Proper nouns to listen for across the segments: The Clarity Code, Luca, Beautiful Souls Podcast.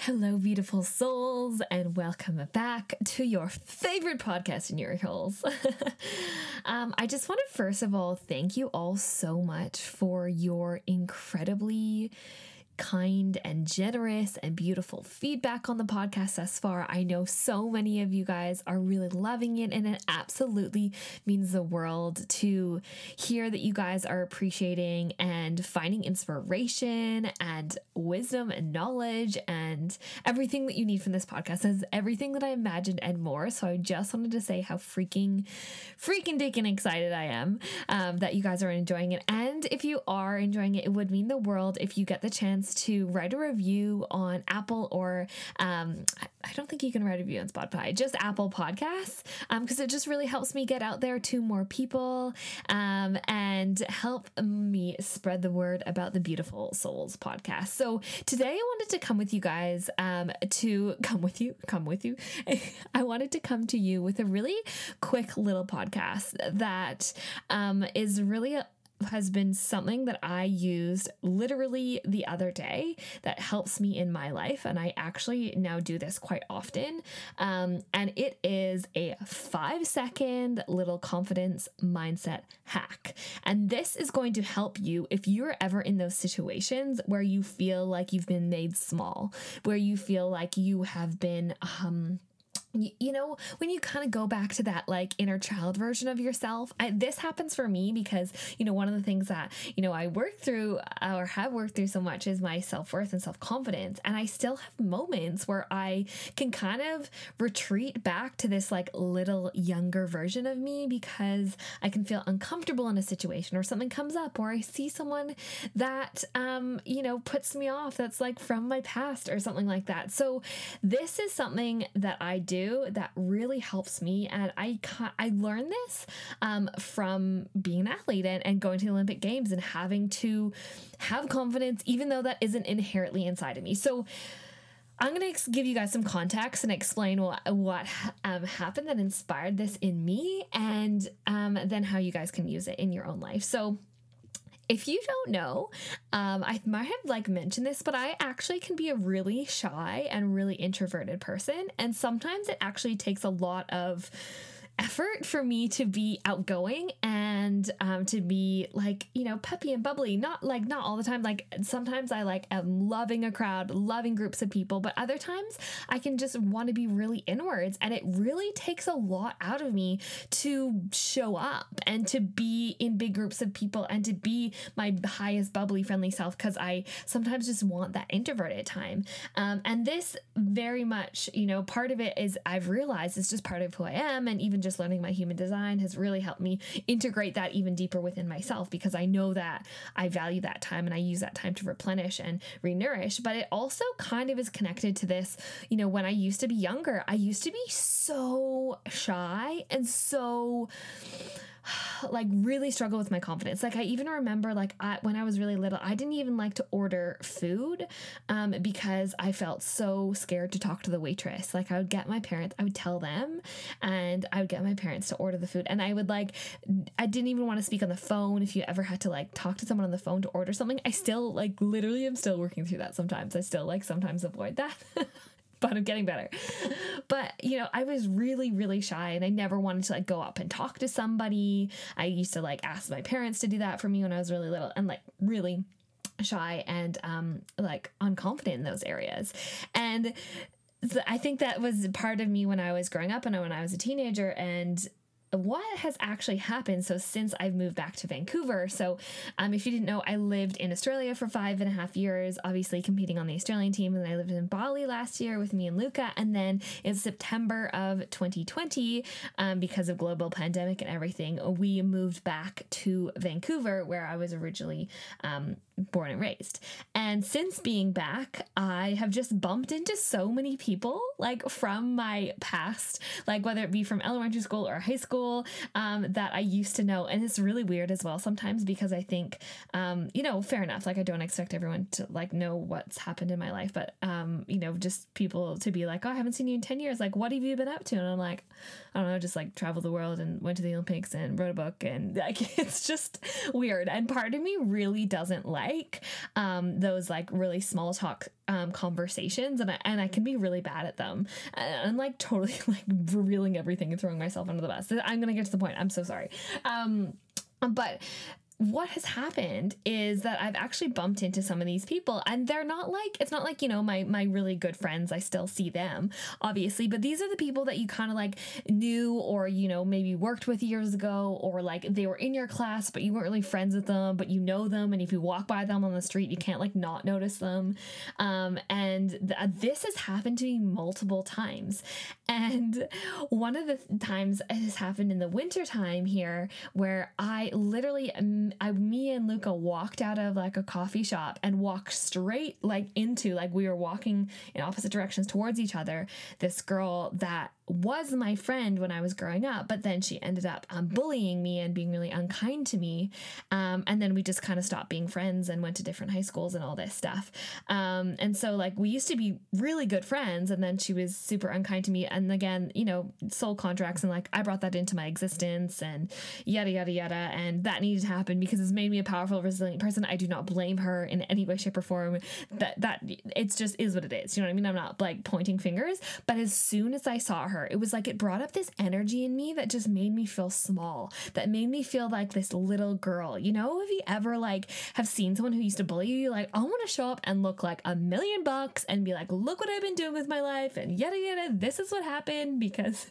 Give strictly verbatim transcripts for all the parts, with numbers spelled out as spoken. Hello, beautiful souls, and welcome back to your favorite podcast in your holes. um, I just want to, first of all, thank you all so much for your incredibly kind and generous and beautiful feedback on the podcast thus far. I know so many of you guys are really loving it, and it absolutely means the world to hear that you guys are appreciating and finding inspiration and wisdom and knowledge and everything that you need from this podcast. That's everything that I imagined and more. So I just wanted to say how freaking, freaking diggin' excited I am um, that you guys are enjoying it. And if you are enjoying it, it would mean the world if you get the chance to write a review on Apple or um, I don't think you can write a review on Spotify, just Apple Podcasts, um, because it just really helps me get out there to more people um, and help me spread the word about the Beautiful Souls Podcast. So today I wanted to come with you guys um, to come with you, come with you. I wanted to come to you with a really quick little podcast that um, is really a has been something that I used literally the other day that helps me in my life. And I actually now do this quite often. Um, and it is a five second little confidence mindset hack. And this is going to help you if you're ever in those situations where you feel like you've been made small, where you feel like you have been, um, you know, when you kind of go back to that like inner child version of yourself. I, this happens for me because, you know, one of the things that, you know, I work through or have worked through so much is my self-worth and self-confidence. And I still have moments where I can kind of retreat back to this like little younger version of me because I can feel uncomfortable in a situation or something comes up or I see someone that, um, you know, puts me off that's like from my past or something like that. So this is something that I do that really helps me. And I I learned this um, from being an athlete and, and going to the Olympic Games and having to have confidence, even though that isn't inherently inside of me. So I'm going to give you guys some context and explain what, what um, happened that inspired this in me and um, then how you guys can use it in your own life. So if you don't know, um, I might have like mentioned this, but I actually can be a really shy and really introverted person. And sometimes it actually takes a lot of effort for me to be outgoing and um, to be like, you know, peppy and bubbly, not like not all the time. Like sometimes I like am loving a crowd, loving groups of people, but other times I can just want to be really inwards. And it really takes a lot out of me to show up and to be in big groups of people and to be my highest bubbly, friendly self, because I sometimes just want that introverted time. Um, and this very much, you know, part of it is I've realized it's just part of who I am. And even just learning my human design has really helped me integrate that even deeper within myself, because I know that I value that time and I use that time to replenish and re-nourish. But it also kind of is connected to this, you know, when I used to be younger, I used to be so shy and so like really struggle with my confidence. Like I even remember like I, when I was really little, I didn't even like to order food um, because I felt so scared to talk to the waitress. Like I would get my parents, I would tell them and I would get my parents to order the food. And I would like, I didn't even want to speak on the phone. If you ever had to like talk to someone on the phone to order something, I still like literally am still working through that sometimes. I still like sometimes avoid that. But I'm getting better. But, you know, I was really, really shy and I never wanted to like go up and talk to somebody. I used to like ask my parents to do that for me when I was really little and like really shy and um, like unconfident in those areas. And so I think that was part of me when I was growing up and when I was a teenager. And what has actually happened? So since I've moved back to Vancouver, so um, if you didn't know, I lived in Australia for five and a half years, obviously competing on the Australian team. And then I lived in Bali last year with me and Luca. And then in September of twenty twenty, um, because of global pandemic and everything, we moved back to Vancouver where I was originally um, born and raised. And since being back, I have just bumped into so many people like from my past, like whether it be from elementary school or high school, Um, that I used to know. And it's really weird as well sometimes because I think, um, you know, fair enough. Like I don't expect everyone to like know what's happened in my life, but, um, you know, just people to be like, oh, I haven't seen you in ten years. Like, what have you been up to? And I'm like, I don't know, just like traveled the world and went to the Olympics and wrote a book. And like, it's just weird. And part of me really doesn't like, um, those like really small talk Um, conversations and I, and I can be really bad at them. And I'm like totally like revealing everything and throwing myself under the bus. I'm going to get to the point. I'm so sorry. Um, but what has happened is that I've actually bumped into some of these people and they're not like, it's not like, you know, my, my really good friends, I still see them obviously, but these are the people that you kind of like knew or, you know, maybe worked with years ago or like they were in your class, but you weren't really friends with them, but you know them. And if you walk by them on the street, you can't like not notice them. Um, and th- this has happened to me multiple times. And one of the th- times it has happened in the winter time here where I literally I, me and Luca walked out of like a coffee shop and walked straight like into like we were walking in opposite directions towards each other. This girl that was my friend when I was growing up, but then she ended up um, bullying me and being really unkind to me. Um, and then we just kind of stopped being friends and went to different high schools and all this stuff. Um, and so like we used to be really good friends and then she was super unkind to me. And again, you know, soul contracts and like I brought that into my existence and yada, yada, yada. And that needed to happen because it's made me a powerful, resilient person. I do not blame her in any way, shape or form. That, that it's just is what it is. You know what I mean? I'm not like pointing fingers, but as soon as I saw her, it was like it brought up this energy in me that just made me feel small, that made me feel like this little girl. You know, have you ever like have seen someone who used to bully you? Like, I want to show up and look like a million bucks and be like, look what I've been doing with my life and yada yada. This is what happened because,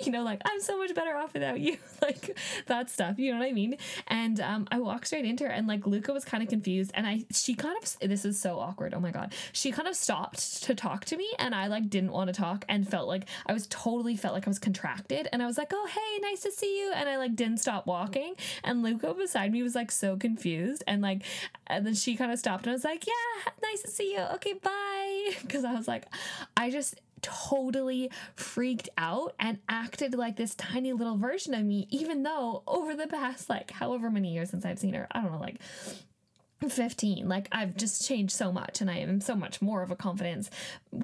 you know, like I'm so much better off without you. Like that stuff. You know what I mean? And um, I walked straight into her and like Luca was kind of confused and I she kind of this is so awkward. Oh my god, she kind of stopped to talk to me and I like didn't want to talk and felt like I was totally felt like I was contracted and I was like, oh, hey, nice to see you. And I like didn't stop walking. And Luca beside me was like so confused. And like, and then she kind of stopped and I was like, yeah, nice to see you. Okay, bye. Because I was like, I just totally freaked out and acted like this tiny little version of me, even though over the past like however many years since I've seen her, I don't know, like fifteen, like I've just changed so much and I am so much more of a confidence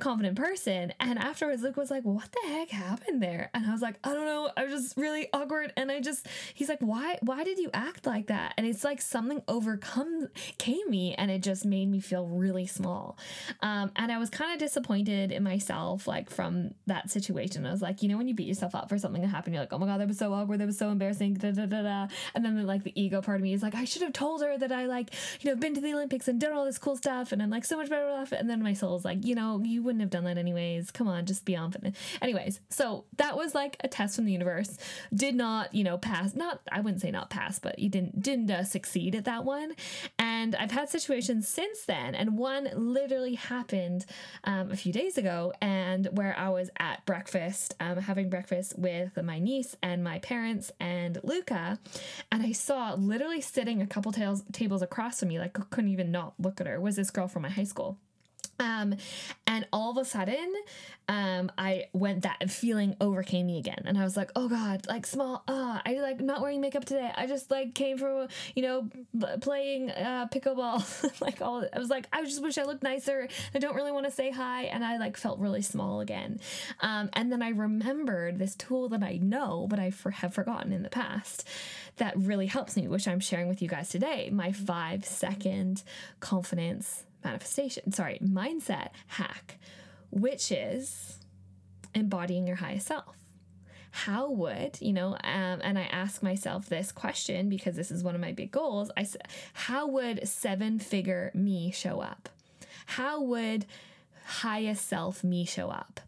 confident person. And afterwards Luke was like, what the heck happened there? And I was like, I don't know, I was just really awkward. And I just he's like, why why did you act like that? And it's like something overcome came me and it just made me feel really small. Um and I was kind of disappointed in myself like from that situation. I was like, you know, when you beat yourself up for something that happened, you're like, oh my god, that was so awkward, that was so embarrassing, da da da da. And then the, like the ego part of me is like, I should have told her that I like, you know, been to the Olympics and done all this cool stuff and I'm like so much better off. And then my soul's like, you know, you wouldn't have done that anyways. Come on, just be confident. Anyways, so that was like a test from the universe. Did not, you know, pass, not, I wouldn't say not pass, but you didn't, didn't uh, succeed at that one. And I've had situations since then. And one literally happened um, a few days ago and where I was at breakfast, um, having breakfast with my niece and my parents and Luca. And I saw literally sitting a couple tables, tables across from me, like couldn't even not look at her, was this girl from my high school. Um, and all of a sudden, um, I went, that feeling overcame me again. And I was like, oh God, like small, ah, uh, I like not wearing makeup today. I just like came from, you know, b- playing uh, pickleball. like all, I was like, I just wish I looked nicer. I don't really want to say hi. And I like felt really small again. Um, and then I remembered this tool that I know, but I for- have forgotten in the past that really helps me, which I'm sharing with you guys today. My five second confidence manifestation, sorry, mindset hack, which is embodying your highest self. How would, you know, um, and I ask myself this question because this is one of my big goals. I said, how would seven figure me show up? How would highest self me show up?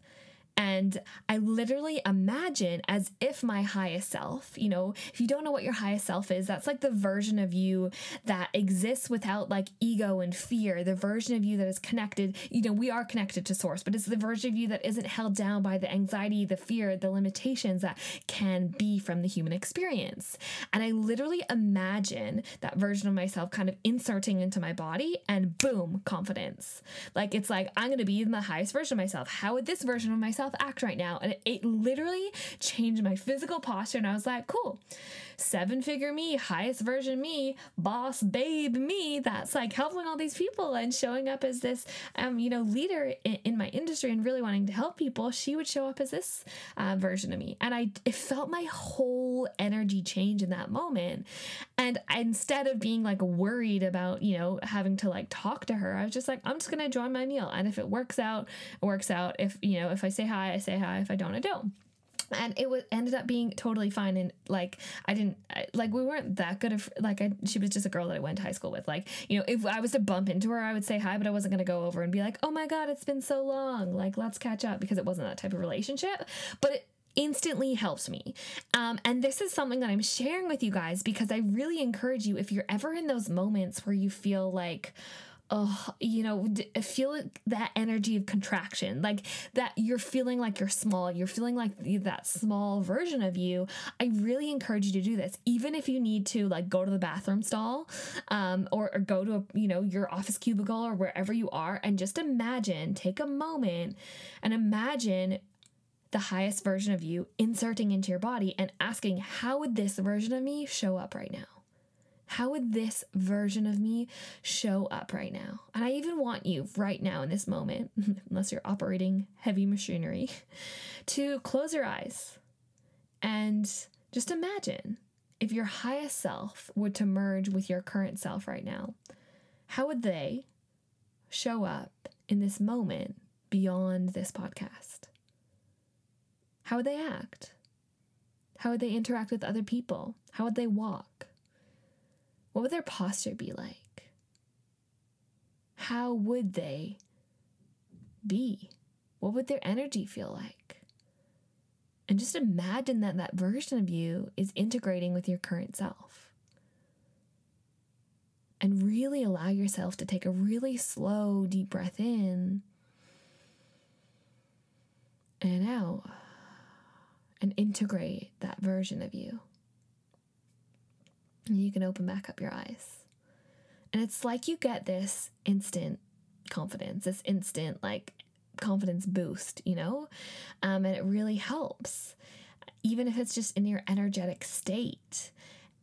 And I literally imagine as if my highest self, you know, if you don't know what your highest self is, that's like the version of you that exists without like ego and fear, the version of you that is connected, you know, we are connected to source, but it's the version of you that isn't held down by the anxiety, the fear, the limitations that can be from the human experience. And I literally imagine that version of myself kind of inserting into my body and boom, confidence. Like, it's like, I'm going to be the highest version of myself. How would this version of myself act right now? And it, it literally changed my physical posture, and I was like, cool, seven figure me, highest version me, boss babe me, that's like helping all these people and showing up as this um you know leader in, in my industry and really wanting to help people. She would show up as this uh, version of me, and I it felt my whole energy change in that moment. And instead of being like worried about you know having to like talk to her, I was just like, I'm just gonna enjoy my meal, and if it works out, it works out. If you know if I say hi, I say hi. If I don't, I don't. And it was ended up being totally fine. And like, I didn't, I, like, we weren't that good of, like, I, she was just a girl that I went to high school with. Like, you know, if I was to bump into her, I would say hi, but I wasn't going to go over and be like, oh my God, it's been so long. Like, let's catch up, because it wasn't that type of relationship. But it instantly helps me. Um, and this is something that I'm sharing with you guys because I really encourage you, if you're ever in those moments where you feel like, oh, you know, feel that energy of contraction, like that you're feeling like you're small, you're feeling like that small version of you. I really encourage you to do this, even if you need to like go to the bathroom stall, um, or, or go to, a, you know, your office cubicle or wherever you are, and just imagine, take a moment and imagine the highest version of you inserting into your body and asking, how would this version of me show up right now? How would this version of me show up right now? And I even want you right now in this moment, unless you're operating heavy machinery, to close your eyes and just imagine if your highest self were to merge with your current self right now, how would they show up in this moment beyond this podcast? How would they act? How would they interact with other people? How would they walk? What would their posture be like? How would they be? What would their energy feel like? And just imagine that that version of you is integrating with your current self. And really allow yourself to take a really slow, deep breath in and out and integrate that version of you. And you can open back up your eyes. And it's like you get this instant confidence, this instant like confidence boost, you know, um, and it really helps, even if it's just in your energetic state.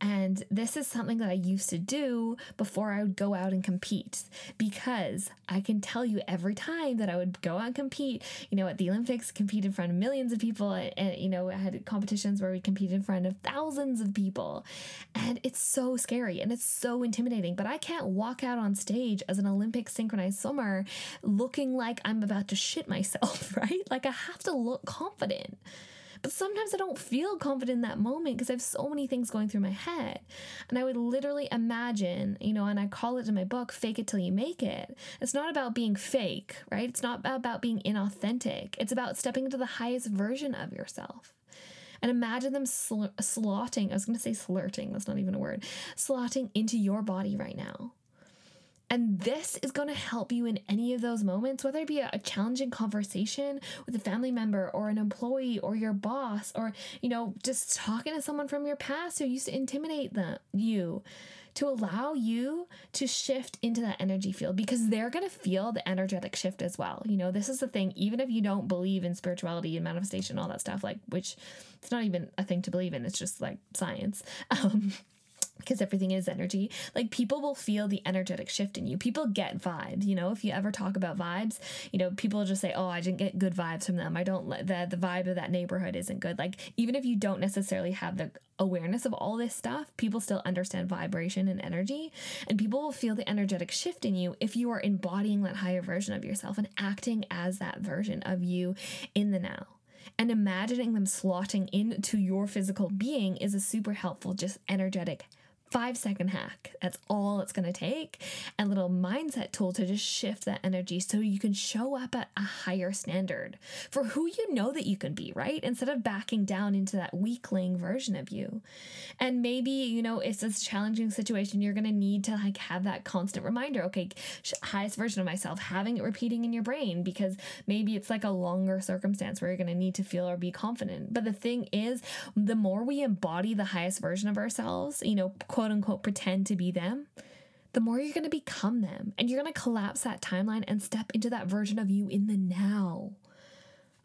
And this is something that I used to do before I would go out and compete, because I can tell you every time that I would go out and compete, you know, at the Olympics, compete in front of millions of people. And, and you know, I had competitions where we competed in front of thousands of people. And it's so scary and it's so intimidating. But I can't walk out on stage as an Olympic synchronized swimmer looking like I'm about to shit myself, right? Like, I have to look confident. But sometimes I don't feel confident in that moment because I have so many things going through my head. And I would literally imagine, you know, and I call it in my book, fake it till you make it. It's not about being fake, right? It's not about being inauthentic. It's about stepping into the highest version of yourself. And imagine them sl- slotting, I was going to say slurting, that's not even a word, slotting into your body right now. And this is going to help you in any of those moments, whether it be a challenging conversation with a family member or an employee or your boss, or, you know, just talking to someone from your past who used to intimidate them, you. to allow you to shift into that energy field, because they're going to feel the energetic shift as well. You know, this is the thing, even if you don't believe in spirituality and manifestation, all that stuff, like, which it's not even a thing to believe in. It's just like science. Um, because everything is energy, like people will feel the energetic shift in you. People get vibes, you know, if you ever talk about vibes, you know, people just say, oh, I didn't get good vibes from them. I don't like that. The vibe of that neighborhood isn't good. Like, even if you don't necessarily have the awareness of all this stuff, people still understand vibration and energy, and people will feel the energetic shift in you if you are embodying that higher version of yourself and acting as that version of you in the now. And imagining them slotting into your physical being is a super helpful, just energetic five second hack. That's all it's going to take. A little mindset tool to just shift that energy so you can show up at a higher standard for who you know that you can be, right? Instead of backing down into that weakling version of you. And maybe, you know, it's this challenging situation. You're going to need to like have that constant reminder. Okay, highest version of myself, having it repeating in your brain, because maybe it's like a longer circumstance where you're going to need to feel or be confident. But the thing is, the more we embody the highest version of ourselves, you know, quote, quote unquote, pretend to be them, the more you're going to become them, and you're going to collapse that timeline and step into that version of you in the now.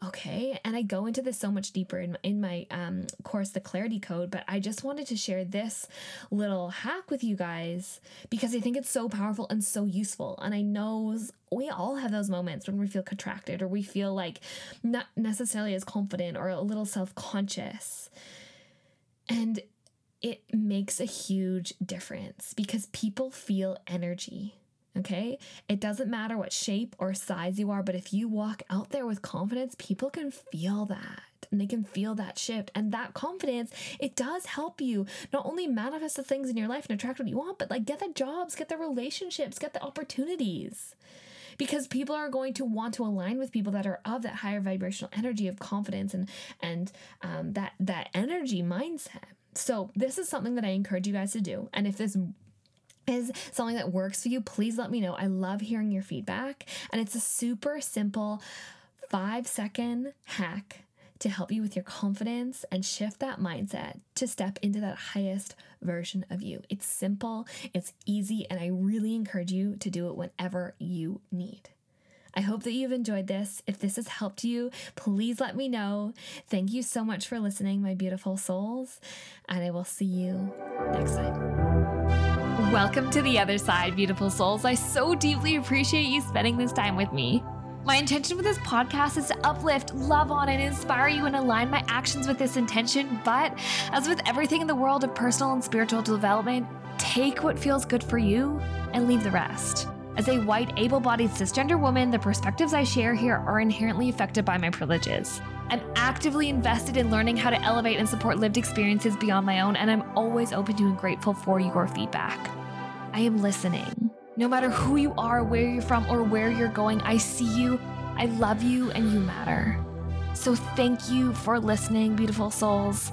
Okay. And I go into this so much deeper in my, in my um, course, The Clarity Code, but I just wanted to share this little hack with you guys because I think it's so powerful and so useful. And I know we all have those moments when we feel contracted or we feel like not necessarily as confident or a little self-conscious. And it makes a huge difference because people feel energy, okay? It doesn't matter what shape or size you are, but if you walk out there with confidence, people can feel that. And they can feel that shift, and that confidence, it does help you not only manifest the things in your life and attract what you want, but like get the jobs, get the relationships, get the opportunities, because people are going to want to align with people that are of that higher vibrational energy of confidence and and um, that that energy mindset. So this is something that I encourage you guys to do. And if this is something that works for you, please let me know. I love hearing your feedback. And it's a super simple five second hack to help you with your confidence and shift that mindset to step into that highest version of you. It's simple, it's easy, and I really encourage you to do it whenever you need. I hope that you've enjoyed this. If this has helped you, please let me know. Thank you so much for listening, my beautiful souls, and I will see you next time. Welcome to the other side, beautiful souls. I so deeply appreciate you spending this time with me. My intention with this podcast is to uplift, love on, and inspire you and align my actions with this intention. But as with everything in the world of personal and spiritual development, take what feels good for you and leave the rest. As a white, able-bodied, cisgender woman, the perspectives I share here are inherently affected by my privileges. I'm actively invested in learning how to elevate and support lived experiences beyond my own, and I'm always open to and grateful for your feedback. I am listening. No matter who you are, where you're from, or where you're going, I see you, I love you, and you matter. So thank you for listening, beautiful souls,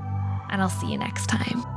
and I'll see you next time.